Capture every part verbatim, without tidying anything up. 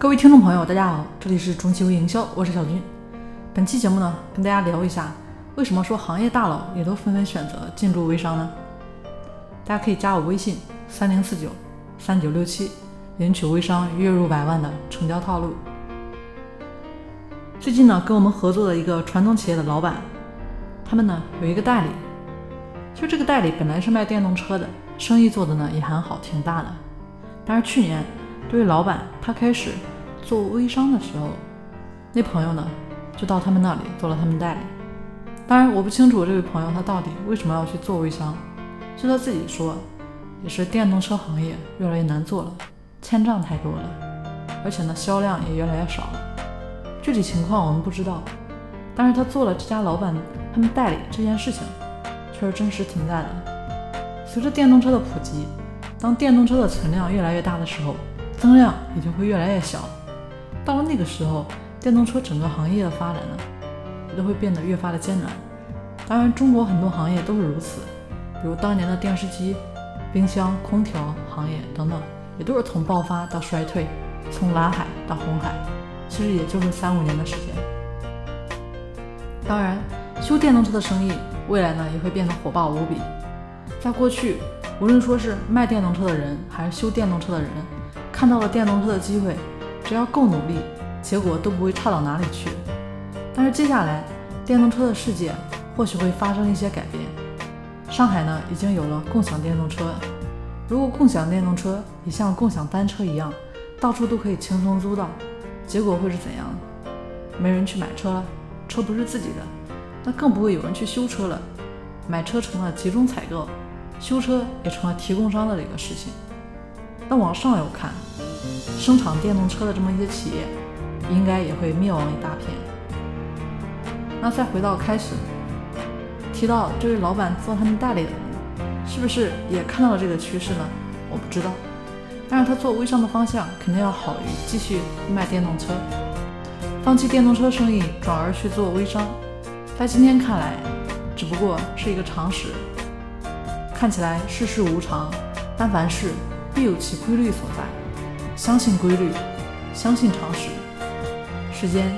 各位听众朋友大家好，这里是中期微营销，我是小军。本期节目呢，跟大家聊一下为什么说行业大佬也都纷纷选择进驻微商呢？大家可以加我微信三零四九三九六七，领取微商月入百万的成交套路。最近呢，跟我们合作的一个传统企业的老板，他们呢有一个代理，就这个代理本来是卖电动车的，生意做的呢也很好，挺大的。但是去年这位老板他开始做微商的时候，那朋友呢就到他们那里做了他们代理。当然我不清楚这位朋友他到底为什么要去做微商，就他自己说，也是电动车行业越来越难做了，欠账太多了，而且呢销量也越来越少了。具体情况我们不知道，但是他做了这家老板他们代理这件事情却是真实存在的。随着电动车的普及，当电动车的存量越来越大的时候，增量也就会越来越小。到了那个时候，电动车整个行业的发展呢也都会变得越发的艰难。当然中国很多行业都是如此，比如当年的电视机、冰箱、空调行业等等，也都是从爆发到衰退，从蓝海到红海，其实也就是三五年的时间。当然修电动车的生意未来呢也会变得火爆无比。在过去，无论说是卖电动车的人还是修电动车的人，看到了电动车的机会，只要够努力，结果都不会差到哪里去。但是接下来电动车的世界或许会发生一些改变。上海呢已经有了共享电动车，如果共享电动车也像共享单车一样到处都可以轻松租到，结果会是怎样？没人去买车了，车不是自己的，那更不会有人去修车了，买车成了集中采购，修车也成了提供商的一个事情。那往上游看，生产电动车的这么一些企业应该也会灭亡一大片。那再回到开始提到这位老板做他们代理的人，是不是也看到了这个趋势呢？我不知道，但是他做微商的方向肯定要好于继续卖电动车，放弃电动车生意转而去做微商，在今天看来只不过是一个常识。看起来世事无常，但凡事必有其规律所在，相信规律，相信常识，时间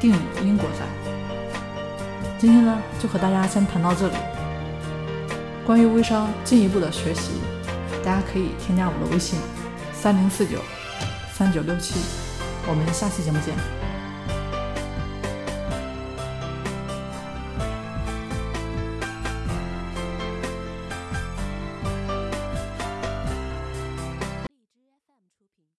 定有因果在。今天呢就和大家先谈到这里。关于微商进一步的学习，大家可以添加我的微信三零四九三九六七，我们下期节目见。